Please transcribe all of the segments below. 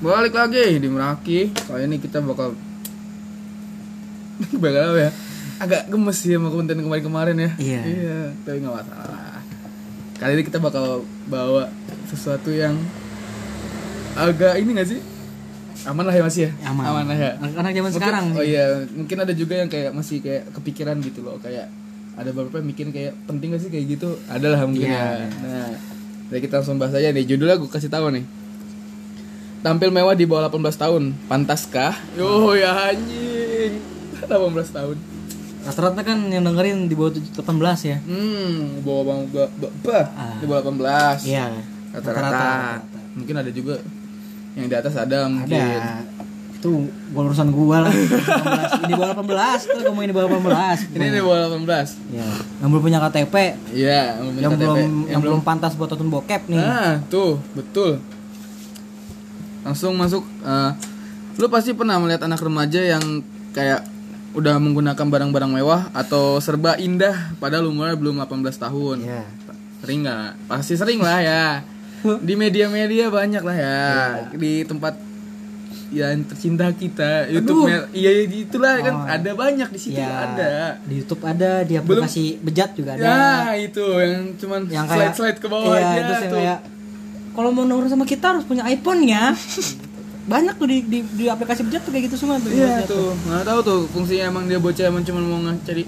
Balik lagi di Meraki. Kali ini kita bakal ya. Agak gemes sih sama konten kemarin ya. Iya, tapi enggak masalah. Kali ini kita bakal bawa sesuatu yang agak ini enggak sih? Aman lah ya Mas ya? Aman lah ya. Anak zaman sekarang. Oh iya, mungkin ada juga yang kayak masih kayak kepikiran gitu loh, kayak ada beberapa yang bikin kayak penting gak sih kayak gitu? Adalah mungkin ya. Nah, jadi kita langsung bahas aja nih. Judulnya gue kasih tahu nih. Tampil mewah di bawah 18 tahun, pantaskah? Yo ya anjing. 18 tahun. Rata-rata kan yang dengerin di bawah 18 ya. Di bawah 18. Iya. Rata-rata. Mungkin ada juga yang di atas ada mungkin. Ada. Itu urusan gua lah. Ini bawah 18 tuh, ngomongin di bawah 18. Ini di bawah 18. Iya. Yang belum punya KTP. Iya, yang KTP. Belum pantas buat tonton bokep nih. Nah, tuh, betul. Langsung masuk. Lu pasti pernah melihat anak remaja yang kayak udah menggunakan barang-barang mewah atau serba indah padahal umurnya belum 18 tahun. Yeah. Sering enggak? Pasti sering lah ya. Di media-media banyak lah ya, di tempat yang tercinta kita, YouTube, iya itulah kan ada banyak di situ ya, ada di YouTube ada, di aplikasi bejat juga ada. Ya itu yang cuman yang slide-slide ke bawah aja itu tuh. Kalau mau nurut sama kita harus punya iPhone ya. Banyak tuh di aplikasi bejat tuh kayak gitu semua tuh. Iya tuh. Enggak tahu tuh fungsinya, emang dia bocah emang cuma mau cari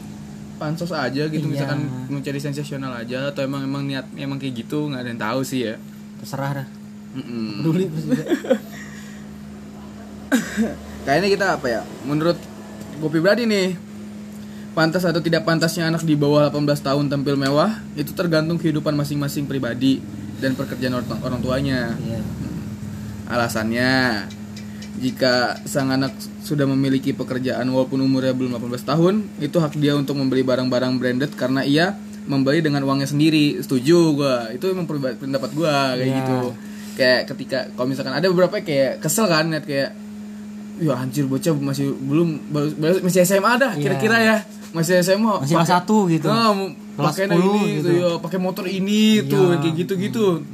pansos aja gitu, misalkan mau cari sensasional aja atau emang niat emang kayak gitu, enggak ada yang tahu sih ya. Terserah dah. Peduli. Kayaknya kita apa ya? Menurut gue pribadi nih, pantas atau tidak pantasnya anak di bawah 18 tahun tampil mewah itu tergantung kehidupan masing-masing pribadi dan pekerjaan orang tuanya. Yeah. Alasannya, jika sang anak sudah memiliki pekerjaan walaupun umurnya belum 18 tahun, itu hak dia untuk membeli barang-barang branded karena ia membeli dengan uangnya sendiri. Setuju gue, itu emang pendapat gue kayak gitu. Kayak ketika kalau misalkan ada beberapa kayak kesel kan lihat kayak, ya anjir bocah masih belum masih SMA dah kira-kira ya, masih SMA masih kelas 1 gitu, pakai ini gitu, ya pakai motor ini tuh kayak gitu-gitu.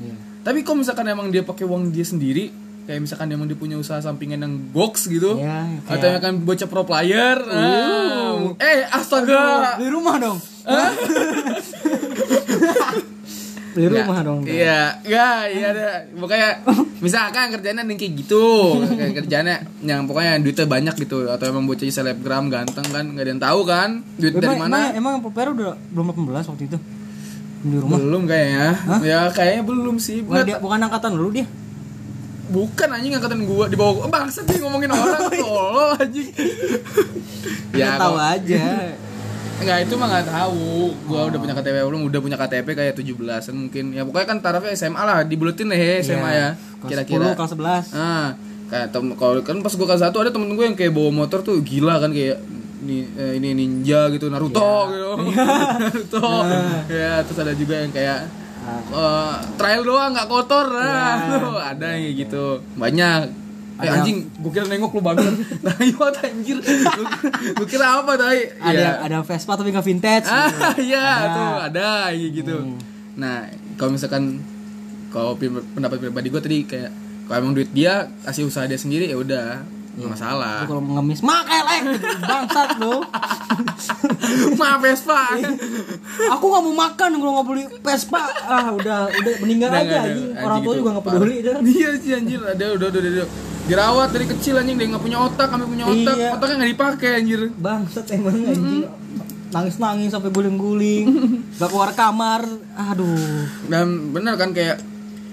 Tapi kalau misalkan emang dia pakai uang dia sendiri, kayak misalkan emang dia punya usaha sampingan yang box gitu, atau yang kan bocah pro player, astaga di rumah dong. Beli rumah dong. Iya ada. Pokoknya misalkan kerjanya kayak gitu, kerjanya yang pokoknya duitnya banyak gitu, atau emang bocah selebgram ganteng kan, nggak ada yang tahu kan duit dari mana. Emang Popero udah belum 18 waktu itu di rumah? Belum kayaknya. Hah? Ya kayaknya belum sih. Bukan angkatan lu dia? Bukan anjing, angkatan gua, di bawah bangsat nih ngomongin orang tolol anjing. Ya tahu aja. Enggak, itu mah enggak tahu. Gua udah punya KTP belum? Udah punya KTP kayak 17-an mungkin. Ya pokoknya kan tarafnya SMA lah, dibuletin deh SMA ya. Kira-kira 10 kelas 11. Nah, kayak kalau kan pas gua kelas 1 ada temen gua yang kayak bawa motor tuh gila kan, kayak ini ninja gitu, Naruto gitu. Naruto. Ya, terus ada juga yang kayak trail doang enggak kotor. Ada yang gitu. Banyak. Anjing, gue kira nengok lu banget. Nah, iya anjir. Gue kira apa tai? Ada Vespa tapi enggak vintage. Iya, tuh ada gitu. Nah, kalau misalkan kalau pendapat pribadi gue tadi kayak kalau emang duit dia kasih usaha dia sendiri ya udah, enggak masalah. Kalau ngemis makai lek bangsat lu. Maaf Vespa. Aku enggak mau makan kalau enggak beli Vespa. Ah, udah meninggal aja anjing. Orang tua juga enggak peduli. Iya sih anjir, ada udah. Dirawat dari kecil anjing, dia nggak punya otak, kami punya otak, otaknya nggak dipakai anjir. Bangsat emang anjir, nangis sampai guling-guling, nggak keluar kamar, aduh. Dan bener kan kayak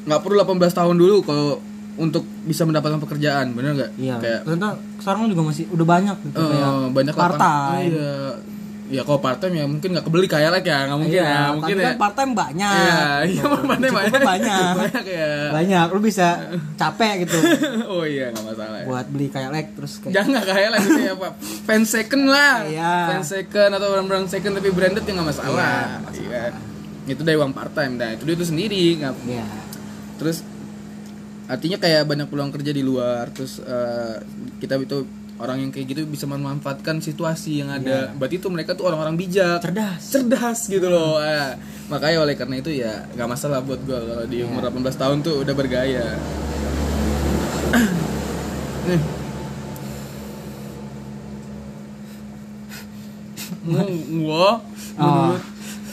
nggak perlu 18 tahun dulu kalau untuk bisa mendapatkan pekerjaan, bener nggak? Iya. Kayak ternyata sekarang juga masih udah banyak gitu kayak banyak partai. Ya kalau part-time ya mungkin gak kebeli kayak like ya, gak mungkin ya mungkin tapi ya. Kan part-time banyak banyak lu bisa capek gitu. Oh iya gak masalah ya. Buat beli kayak like terus kayak jangan kayak like gitu ya Pak, fan second lah. Fan second atau barang-barang second tapi branded ya gak masalah. Itu dari uang part-time, nah itu dia itu sendiri gak. Terus artinya kayak banyak peluang kerja di luar. Terus kita itu orang yang kayak gitu bisa memanfaatkan situasi yang ada. Yeah. Berarti itu mereka tuh orang-orang bijak, cerdas gitu loh. Makanya oleh karena itu ya nggak masalah buat gue kalau di umur 18 tahun tuh udah bergaya. Nih.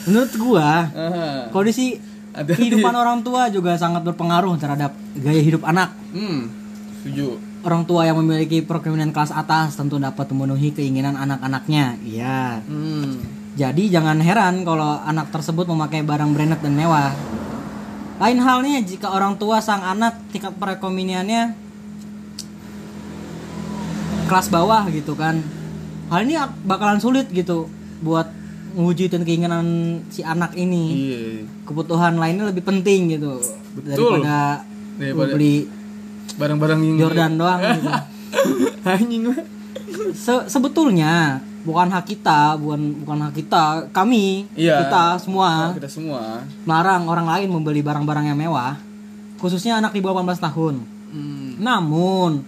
Menurut gua, kondisi kehidupan orang tua juga sangat berpengaruh terhadap gaya hidup anak. Setuju. Orang tua yang memiliki perekonomian kelas atas tentu dapat memenuhi keinginan anak-anaknya. Iya. Jadi jangan heran kalau anak tersebut memakai barang branded dan mewah. Lain halnya jika orang tua sang anak tingkat perekonomiannya kelas bawah gitu kan. Hal ini bakalan sulit gitu buat mewujudkan keinginan si anak ini. Iya, iya. Kebutuhan lainnya lebih penting gitu. Betul. Daripada beli barang-barang Jordan doang gitu. Anjing. Sebetulnya bukan hak kita, kami, iya, kita semua melarang orang lain membeli barang-barang yang mewah, khususnya anak di bawah 18 tahun. Namun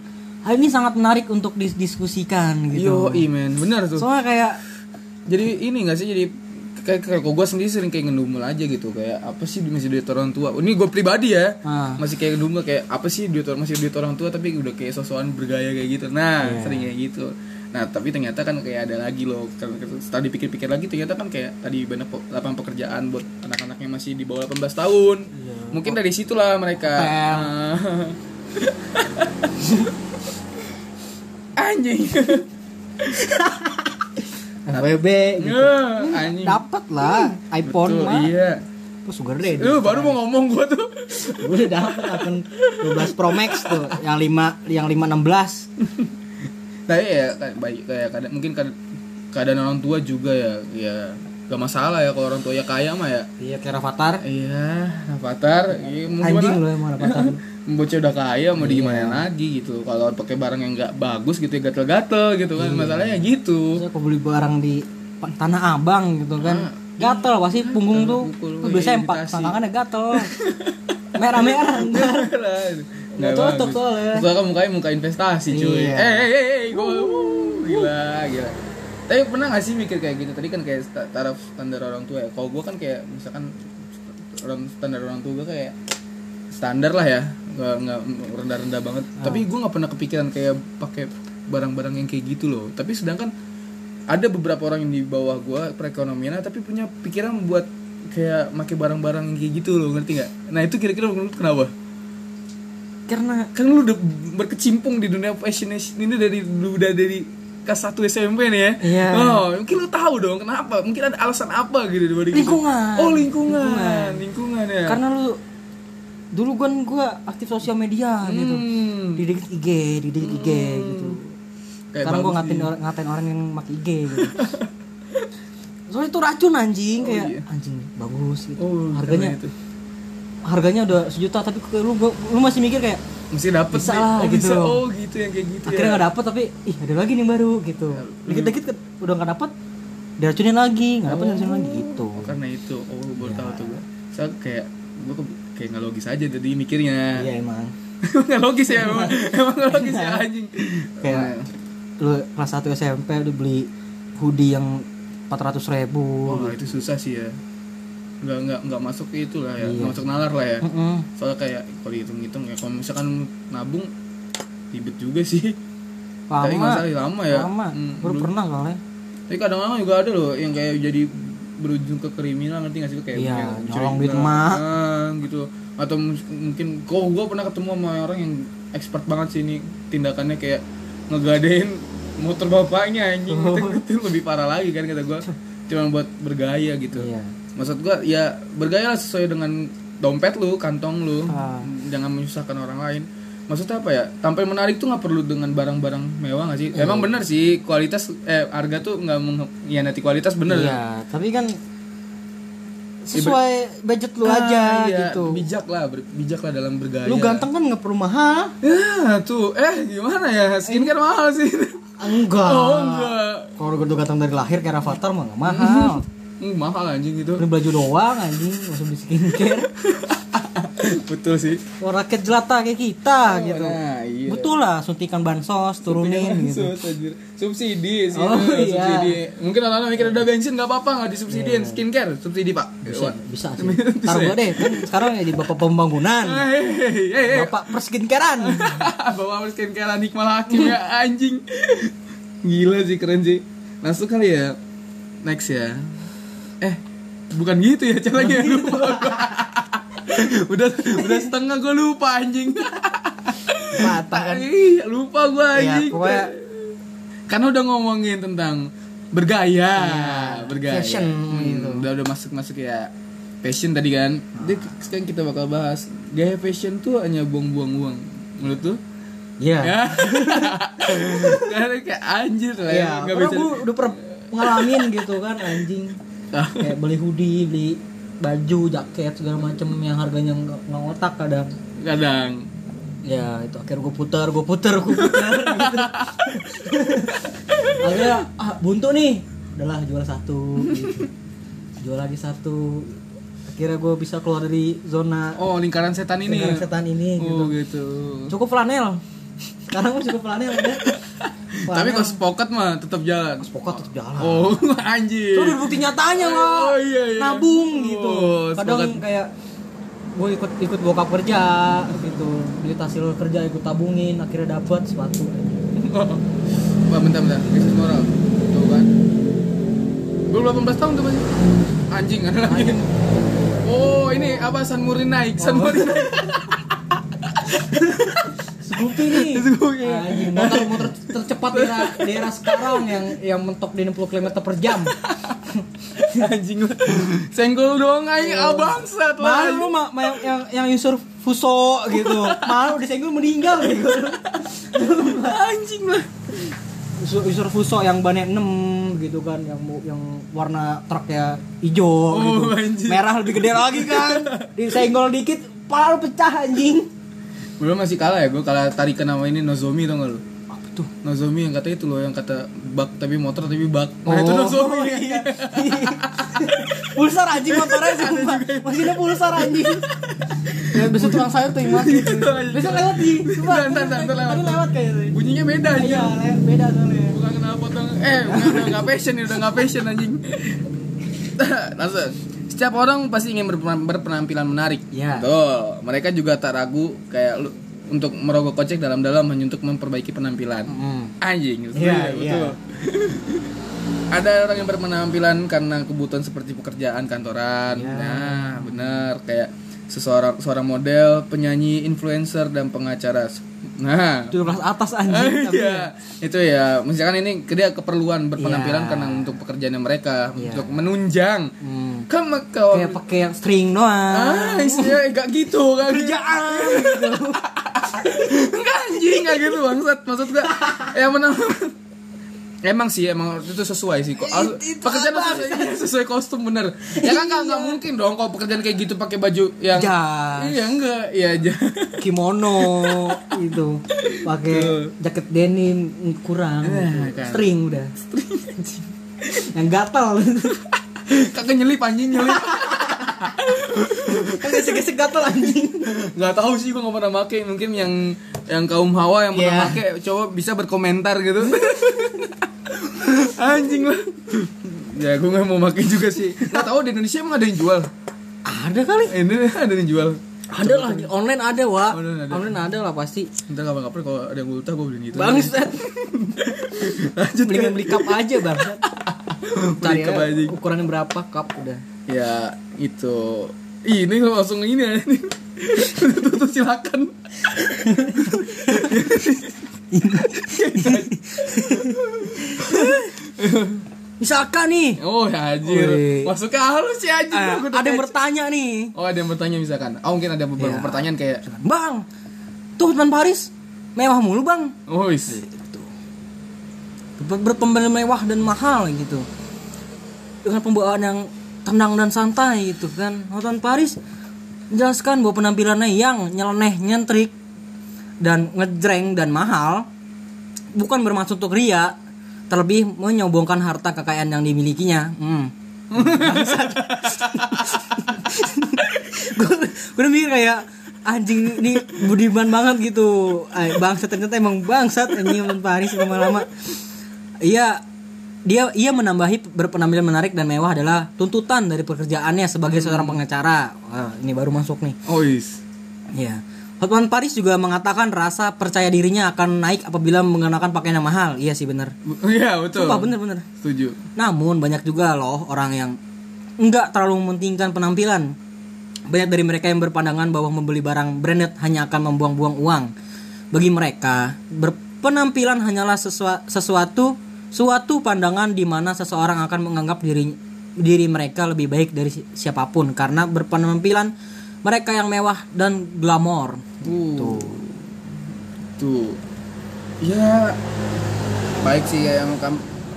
hal ini sangat menarik untuk didiskusikan gitu. Yo, men, benar tuh. Soalnya kayak jadi ini nggak sih, jadi kayak gue sendiri sering kayak ngedumel aja gitu, kayak apa sih masih duit orang tua. Ini gue pribadi ya, masih kayak ngedumel kayak apa sih duit orang tua tapi udah kayak sosokan bergaya kayak gitu. Nah, sering kayak gitu. Nah, tapi ternyata kan kayak ada lagi loh. Setelah dipikir-pikir lagi ternyata kan kayak tadi banyak lapangan pekerjaan buat anak-anak yang masih di bawah 18 tahun. Ya, mungkin dari situlah mereka. Anjing. WB gitu. Dapat lah iPhone. Betul, mah. Iya. Terus sugar daddy. Baru mau ngomong gua tuh. Gua udah dapat iPhone 12 Pro Max tuh, yang 516. Nah ya kayak mungkin keadaan orang tua juga ya gak masalah ya kalau orang tua ya kaya mah ya. Iya, kayak Rafathar. Anjing lu emang Rafathar. Bocah udah kaya mau digimanain lagi gitu. Kalau pakai barang yang nggak bagus gitu ya gatel-gatel gitu kan. Masalahnya gitu. Saya beli barang di Tanah Abang gitu kan. Gatel pasti punggung tuh. Biasanya empat tangannya gatel. Merah-merah. Nggak cocok soalnya. Soalnya muka investasi cuy. Gila. Tapi pernah nggak sih mikir kayak gitu? Tadi kan kayak taraf standar orang tua ya. Kalau gue kan kayak misalkan standar orang tua gue kayak standar lah ya, nggak rendah-rendah banget. Tapi gue nggak pernah kepikiran kayak pakai barang-barang yang kayak gitu loh. Tapi sedangkan ada beberapa orang yang di bawah gue perekonomiannya tapi punya pikiran buat kayak pakai barang-barang yang kayak gitu loh, ngerti nggak? Nah itu kira-kira menurut kenapa? Karena kan lu udah berkecimpung di dunia fashion ini dari kelas 1 SMP nih ya. Yeah. Mungkin lu tahu dong kenapa. Mungkin ada alasan apa gitu dibanding lingkungan. Gitu. Oh, lingkungan ya. Karena lu dulu kan gua aktif sosial media gitu. Didik IG gitu. Kayak karena gua ngatain orang yang make IG gitu. Soalnya itu racun anjing, kayak anjing bagus gitu. Harganya itu. Harganya udah 1 juta tapi lu masih mikir kayak mesti dapet bisa lah gitu. Gitu yang kayak gitu. Akhirnya nggak dapet tapi ada lagi nih baru gitu. Dikit-dikit udah nggak dapet, diracunin lagi, diracunin lagi gitu. Karena itu baru tahu tuh gue. Saya kayak nggak logis aja tadi mikirnya. Iya emang. Nggak logis ya emang nggak logis ya anjing. Kayak lu kelas 1 SMP udah beli hoodie yang 400.000. Itu susah sih ya. Nggak masuk itulah ya, nggak masuk nalar lah ya. Soalnya kayak kalau dihitung-hitung ya, kalau misalkan nabung ribet juga sih. Tapi masalahnya lama ya. Baru pernah soalnya. Tapi kadang-kadang juga ada loh yang kayak jadi berujung ke kriminal, ngerti nggak sih kayak? Iya, nyolong duit mak gitu. Atau mungkin gue pernah ketemu sama orang yang expert banget sih ini tindakannya, kayak ngegadein motor bapaknya anjing. Itu lebih parah lagi kan kata gue. Cuma buat bergaya gitu. Iya. Maksud gua ya bergaya lah sesuai dengan dompet lu, kantong lu. Jangan menyusahkan orang lain. Maksudnya apa ya? Tampil menarik tuh nggak perlu dengan barang-barang mewah nggak sih? Emang bener sih kualitas harga tuh nggak mengkhianati kualitas, bener. Iya. Tapi kan sesuai budget lu aja gitu. Bijaklah dalam bergaya. Lu ganteng kan nggak perlu mahal. Ya tuh gimana ya? Skincare mahal sih. Enggak. Kalau lu ganteng dari lahir kayak Rafathar mah nggak mahal. Mahal anjing gitu. Beli baju doang anjing, langsung beli skincare. Betul sih. Oh, rakyat jelata kayak kita gitu. Nah, iya. Betul lah, suntikan bansos turunin bansos, gitu. Subsidi sih. Oh, iya. Subsidi. Mungkin orang-orang mikir ada bensin enggak apa-apa enggak disubsidiin, yeah. Skincare subsidi, Pak. Bisa sih. Taruh deh, kan sekarang jadi Bapak Pembangunan. Bapak perskincarean. Bapak perskincarean Hikmal Hakim ya anjing. Gila sih, keren sih. Langsung kali ya. Next ya. Bukan gitu ya caranya gitu. Lupa. udah setengah gue lupa anjing. Mata kan. Lupa gue anjing. Ya, pokoknya... Karena udah ngomongin tentang bergaya, fashion gitu. Udah masuk ya fashion tadi kan. Jadi sekarang kita bakal bahas gaya fashion tuh hanya buang-buang uang. Menurut tuh? Iya. Karena kayak anjir lah ya. Karena gue udah pernah ngalamin gitu kan anjing. Kayak beli hoodie, beli baju, jaket segala macam yang harganya nggak ngotak kadang ya itu akhir gue puter gitu. Akhirnya buntu nih, udahlah jual satu gitu. Jual lagi satu, akhirnya gue bisa keluar dari zona lingkaran setan ini gitu. Cukup flanel sekarang gue cukup flanel udah. Tapi kalau sepokat mah tetap jalan. Oh, anjir. Itu udah bukti nyatanya loh. Oh, iya. Nabung gitu. Oh, kadang kayak gue ikut bokap kerja gitu. Beli hasil kerja ikut tabungin, akhirnya dapat sepatu. Wah, bentar. Krisis moral. Tuh kan. Gue 18 tahun tuh masih. Anjing ada lagi. Oh, ini apa Sanmuri naik. Segupi nih. Anjing, motor tercepat daerah sekarang yang mentok di 60 km per jam. Anjing. Senggol dong anjing, abangsat lah. Malu yang user Fuso gitu. Malu disenggol meninggal gitu. Anjing lah. User Fuso yang bannya 6 gitu kan, yang warna truknya hijau gitu. Anjing. Merah lebih gede lagi kan. Disenggol dikit, palu pecah anjing. Belum masih kalah ya, gue kalah tarikan nama ini Nozomi tau gak lu? Apa tuh? Nozomi yang kata itu loh, yang kata bak tapi motor tapi bak. Nah itu Nozomi. Iya. Pulsa anjing motornya sumpah. Mesinnya pulsa anjing. Ya bisa tukang sayur tuh yang mati. Bisa lewat di. Ntar lewat kayak gitu. Bunyinya beda aja. Iya beda soalnya. Bukan kenal potong. Udah gak passion anjing. Langsung. Setiap orang pasti ingin berpenampilan menarik. Ya. Tuh, mereka juga tak ragu kayak untuk merogoh kocek dalam-dalam hanya untuk memperbaiki penampilan. Anjing gitu. Ya, betul. Ada orang yang berpenampilan karena kebutuhan seperti pekerjaan kantoran. Ya. Nah, benar kayak seorang model, penyanyi, influencer dan pengacara. Nah, itu kelas atas anjing. Iya. Itu ya, misalkan ini dia keperluan berpenampilan karena untuk pekerjaannya mereka, untuk menunjang. Kayak pakai yang string doang. Isinya enggak gitu kan. Kerjaan gitu. Enggak anjing, enggak gitu bangsat. Maksud gua yang mana? Emang sih itu sesuai sih kok. Pekerjaan sesuai kostum bener. Ya kan enggak mungkin dong kalau pekerjaan kayak gitu pakai baju yang jas. Iya enggak, iya aja. Kimono gitu. Pakai jaket denim kurang. Kan. String udah. String anjing. Yang gatal. Kakak nyelip. Kan gesek-gesek gatel anjing. Enggak tahu sih, gua enggak pernah pakai. Mungkin yang kaum hawa yang pernah pakai coba bisa berkomentar gitu. Anjing lah. Ya gua enggak mau pakai juga sih. Enggak tahu di Indonesia emang ada yang jual. Ada kali. Ini ada yang jual. Ada lah di online ada, Wak. Online ada lah pasti. Entar kapan-kapan kalau ada yang ultah gua beliin gitu. Bangsat. Lanjut beli cup aja, bangsat. Cari ukurannya berapa cup udah. Ya itu. Ini langsung ini. Tutup silakan. Misalkan nih. Oh anjir. Masuknya halus sih anjir. Ada yang bertanya nih. Oh ada yang bertanya misalkan. Oh mungkin ada beberapa pertanyaan kayak, Bang, tuh Hotman Paris mewah mulu Bang. Oh isi berpembelian mewah dan mahal gitu dengan pembawaan yang tenang dan santai gitu kan. Hotman Paris menjelaskan bahwa penampilannya yang nyeleneh, nyentrik dan ngejreng dan mahal bukan bermaksud untuk ria, terlebih menyombongkan harta kekayaan yang dimilikinya. Gue udah mikir kayak anjing ini budiman banget gitu. Bangsat, ternyata emang bangsat anjing Hotman Paris lama-lama. Iya, dia menambahi berpenampilan menarik dan mewah adalah tuntutan dari pekerjaannya sebagai seorang pengacara. Ini baru masuk nih. Oh yes. Iya. Hotman Paris juga mengatakan rasa percaya dirinya akan naik apabila mengenakan pakaian yang mahal. Iya sih benar. Iya betul. Sumpah benar. Setuju. Namun banyak juga loh orang yang enggak terlalu mementingkan penampilan. Banyak dari mereka yang berpandangan bahwa membeli barang branded hanya akan membuang-buang uang. Bagi mereka, berpenampilan hanyalah suatu pandangan di mana seseorang akan menganggap diri mereka lebih baik dari siapapun karena berpenampilan mereka yang mewah dan glamor. Tuh. Ya baik sih ya, yang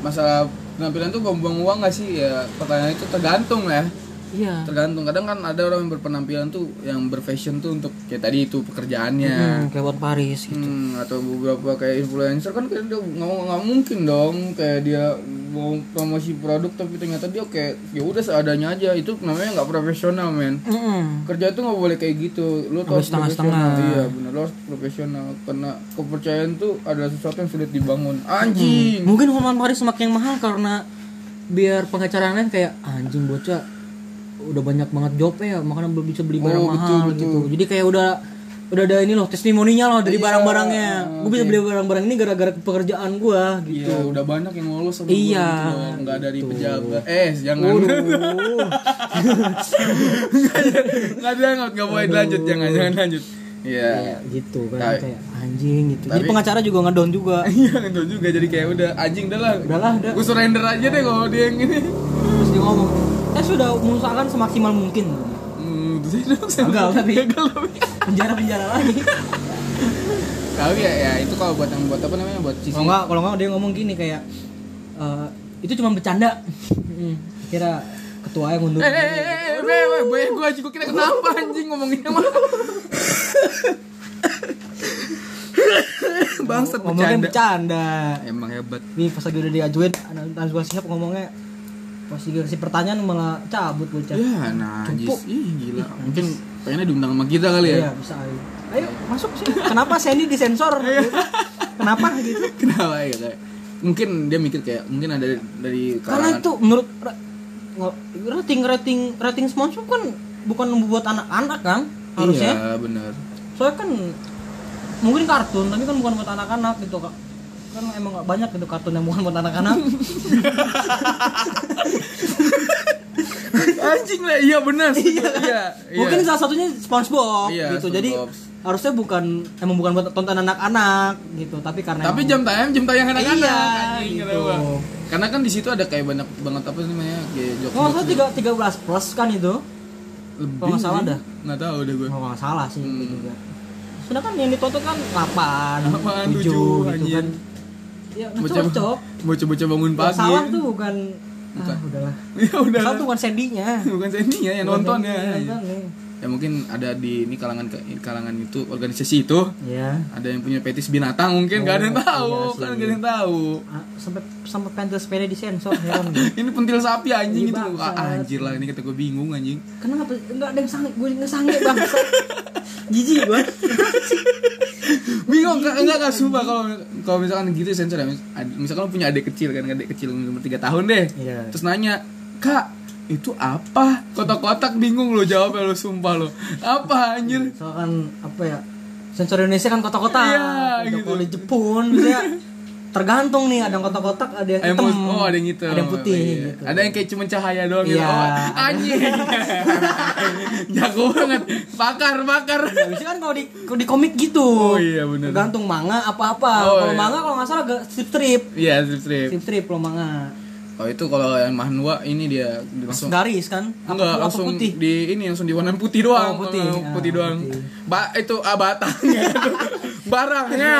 masalah penampilan tuh buang-buang uang nggak sih ya, pertanyaan itu tergantung ya. Iya. Tergantung, kadang kan ada orang yang berpenampilan tuh yang berfashion tuh untuk kayak tadi itu pekerjaannya. Kayak buat Paris gitu. Atau beberapa kayak influencer kan kayak dia nggak mungkin dong kayak dia mau promosi produk tapi ternyata dia kayak ya udah seadanya aja, itu namanya nggak profesional men. Kerja itu nggak boleh kayak gitu, lo harus profesional. Iya benar, lo harus profesional karena kepercayaan tuh adalah sesuatu yang sulit dibangun. Anjing. Mungkin Hotman Paris semakin mahal karena biar pengacara lain kayak anjing bocah udah banyak banget jobnya ya, makanya belum bisa beli barang mahal betul. Gitu. Jadi kayak udah ada ini loh testimoninya loh dari barang-barangnya. Gue bisa beli barang-barang ini gara-gara pekerjaan gue gitu. Iya, udah banyak yang lolos sama gue. Enggak dari pejabat. Jangan. Enggak boleh lanjut, jangan lanjut. Iya, gitu kan kayak anjing gitu. Tapi, jadi pengacara juga ngedown juga. Iya, ngedown juga jadi kayak udah anjing udah lah. Gue surrender aja deh kalau dia yang ini. Terus dia ngomong, "Saya sudah mengusahakan semaksimal mungkin." Gagal tapi penjara lagi. Tahu ya itu kalau buat yang buat apa namanya buat sisi. Kalau enggak dia ngomong gini kayak itu cuma bercanda. Kira ketua yang mundur. Gue juga kira kenapa anjing ngomonginnya mah. Bangsat bercanda. Emang hebat. Nih pas lagi udah diajuin anak gua siap ngomongnya. Pas dikasih pertanyaan malah cabut bocah. Ya, najis. Ih, gila. Mungkin pengennya diundang sama kita kali ya. Iya, bisa aja. Ayo masuk sini. Kenapa Sandy disensor? Gitu. Kenapa gitu? Kenapa ya kayak. Mungkin dia mikir kayak mungkin ada dari kalangan. Karena itu menurut rating sponsor kan bukan membuat anak-anak kan harusnya. Iya, benar. Soalnya kan mungkin kartun tapi kan bukan buat anak-anak gitu, Kak. Kan emang gak banyak itu kartun yang bukan buat anak-anak. Anjing lah, iya benar. Iya. Mungkin salah satunya SpongeBob gitu. Jadi harusnya bukan buat tontonan anak-anak gitu, tapi jam tayang anak-anak gitu. Karena kan di situ ada kayak banyak banget apa namanya kayak jokes. Oh, 13 plus kan itu. Lebih. Enggak salah dah. Enggak tahu deh gue. Enggak salah sih juga. Karena kan yang ditonton kan 8, 7 gitu kan. Ya, bocah bangun pagi. Salah tuh bukan. Udahlah. Ya udah. Salah tuh bukan sendinya yang nonton ya. Ya mungkin ada di ini kalangan itu organisasi itu. Iya. Ada yang punya fetis binatang mungkin enggak ada yang tahu. Iya, kan enggak ada yang tahu. Sampai pentil sepeda disensor heran. Ini pentil sapi anjing gitu. Anjir lah ini kata gue bingung anjing. Kenapa enggak ada yang sange? Gue ngesange banget. Jijik gue. Bingung enggak sumpah kalau misalkan gitu sensor ya. Misalkan lu punya adik kecil umur 3 tahun deh. Yeah. Terus nanya, "Kak, itu apa?" Kotak-kotak bingung lo jawabnya lo, sumpah lo. Apa anjir? Soalkan apa ya? Sensor Indonesia kan kotak-kotak. Iya, gitu. Kalau Jepun bisa tergantung nih, ada yang kotak-kotak, ada yang hitam. Ada yang hitam. Ada yang putih. Iya. Gitu. Ada yang kayak cuma cahaya doang gitu. Iya. Anjir. Jago banget. Bakar. Bisa kan kalau di komik gitu. Oh iya benar. Tergantung manga apa-apa. Manga kalau enggak salah strip. Iya, strip. Strip kalau manga. Oh itu kalau yang manhwa ini dia langsung garis kan? Enggak, langsung putih. Langsung diwarnain putih doang. Putih doang. Itu batangnya. Barangnya.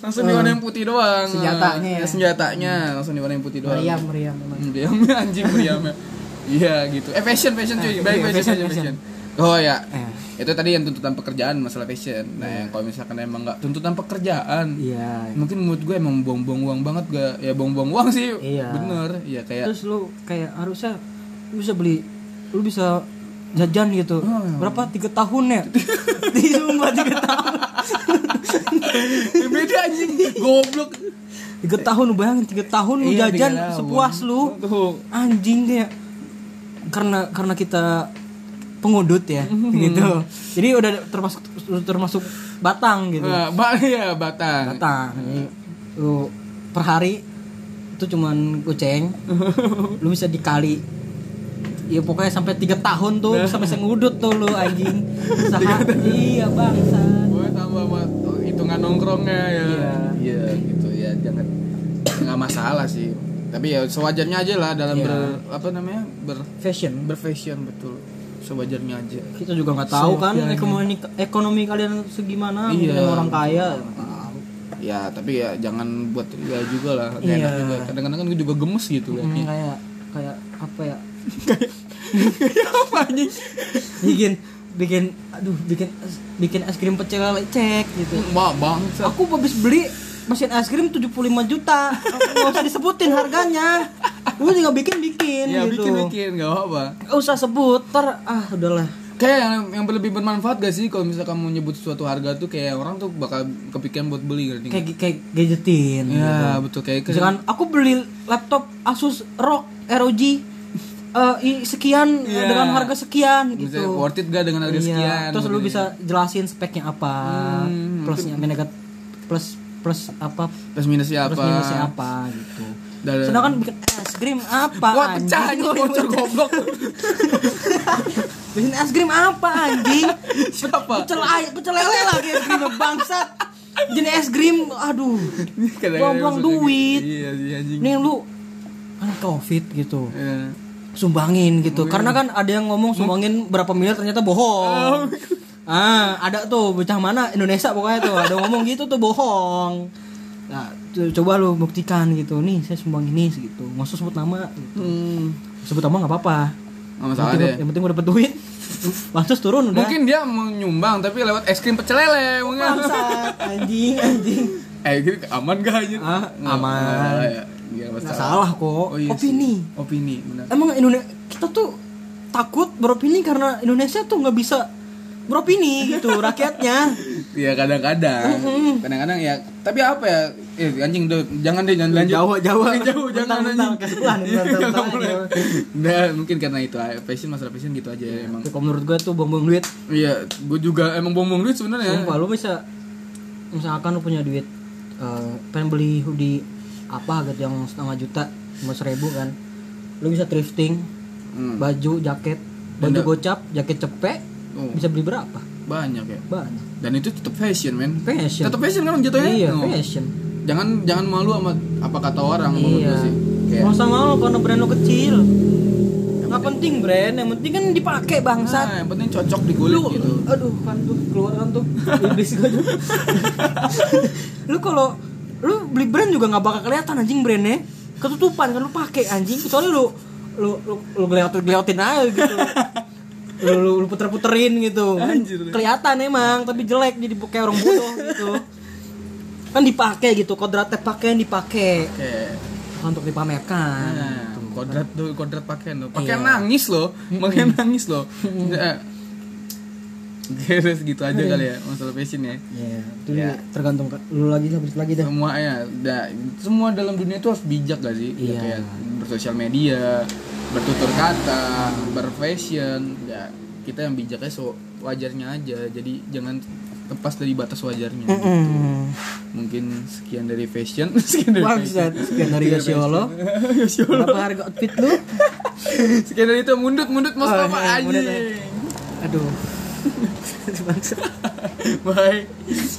Langsung diwarnain putih doang. Senjatanya langsung diwarnain putih doang. Meriam memang. Meriamnya anjing meriamnya. Iya gitu. Fashion cuy. Baik fashion. Oh ya. Itu tadi yang tuntutan pekerjaan, masalah passion. Nah, yang kalau misalkan emang enggak tuntutan pekerjaan, mungkin menurut gue emang buang-buang uang banget, gak? Ya buang-buang uang sih. Bener. Ya kayak terus lu kayak harusnya lu bisa beli, lu bisa jajan gitu. Berapa? 3 tahun ya? Sumpah 3 tahun. Beda anjing, goblok. 3 tahun lu bayangin, 3 tahun lu jajan sepuas lu. Anjing deh. Karena kita pengodot ya, gitu. Jadi udah termasuk batang gitu. Batang. Lu per hari itu cuman goceng. Lu bisa dikali. Ya pokoknya sampai 3 tahun tuh sampai sengudut tuh lu anjing. Sehari iya bangsa. Gue tambah hitungan nongkrongnya ya. Iya gitu ya, jangan enggak masalah sih. Tapi ya sewajarnya aja lah dalam berfashion betul. Sewajarnya aja. Kita juga enggak tahu kan ekonomi kalian segimana, orang kaya. Ya, tapi ya jangan buat ya juga lah. Enak juga. Kadang-kadang kan gue juga gemes gitu ya. Kayak apa ya? Kayak apa anjing? Bikin es krim pecel lecek gitu. Bangsa. Aku habis beli mesin es krim 75 juta. Enggak usah disebutin harganya. Gue juga bikin ya, gitu. Bikin enggak apa-apa. Enggak usah sebut. Udahlah. Kayak yang lebih bermanfaat gak sih kalau misalkan kamu nyebut suatu harga tuh kayak orang tuh bakal kepikiran buat beli gitu. Kayak gadgetin ya, gitu. Betul kayak. Misalkan aku beli laptop Asus ROG sekian dengan harga sekian gitu. Misalnya worth it gak dengan harga sekian? Terus lu bisa jelasin speknya apa, plusnya plus apa, plus minusnya apa gitu. Sedangkan bikin es krim apa? Wah pecah anjing, bocor goblok. Bikin es krim apa anjing? Siapa? Pecel lele lagi es krim bangsat. Jadi es krim, aduh. Buang-buang duit. Nih lu kan COVID gitu. Sumbangin gitu. Mungkin. Karena kan ada yang ngomong sumbangin berapa miliar ternyata bohong. Ada tuh bocah mana Indonesia pokoknya tuh ada ngomong gitu tuh bohong. Nah, coba lu buktikan gitu. Nih, saya sumbangin ini segitu. Enggak usah sebut nama gitu. Sebut nama enggak apa-apa. Enggak masalah deh. Yang penting gua dapat duit. Langsung turun udah. Mungkin dia menyumbang tapi lewat es krim pecel lele. Anjing. Aman gak anjing? Aman. Nggak salah kok. Opini benar. Emang Indonesia kita tuh takut beropini karena Indonesia tuh nggak bisa beropini gitu rakyatnya. Iya kadang-kadang ya. Tapi apa ya? Anjing jangan lanjut. Jauh jangan lanjut. Nah mungkin karena itu masalah passion gitu aja ya, emang. Kalau menurut gue tuh buang-buang duit. Iya, gue juga emang buang-buang duit sebenarnya. Sumpah lu bisa misalkan lu punya duit pengen beli hoodie apa gitu yang 500.000 cuma 1.000 kan, lu bisa thrifting baju, jaket, baju gocap, jaket cepek, bisa beli berapa? Banyak. Dan itu tetap fashion men. Tetap fashion kan jatuhnya. Iya fashion. Jangan malu sama apa kata orang. Iya. Nggak usah malu karena brand lo kecil. Nggak penting brand, yang penting kan dipakai bangsat. Yang penting cocok digulir gitu. Aduh kan tuh keluar kan tuh iblis gue tuh. Lu kalau lu beli brand juga nggak bakal kelihatan anjing brandnya, ketutupan kan lu pakai anjing, kecuali lu geliatin aja gitu, lu puter-puterin gitu, anjir, kelihatan emang tapi jelek jadi kayak orang bodoh gitu, kan dipakai gitu, kodratnya pakaian dipakai, untuk dipamerkan, gitu. kodrat pakaian nangis loh, pakaian nangis loh. Terus gitu aja kali ya masalah fashion ya. Iya. Tergantung lu lagi deh. Semua ya, semua dalam dunia itu harus bijak gak sih? Yeah. Kayak bersosial media, bertutur kata, berfashion. Ya kita yang bijaknya wajarnya aja. Jadi jangan lepas dari batas wajarnya. Gitu. Mungkin sekian dari fashion. Sekian dari Yosiolo. Berapa harga outfit lu? Sekian dari itu mundut mas apa aja. Aduh. Bye.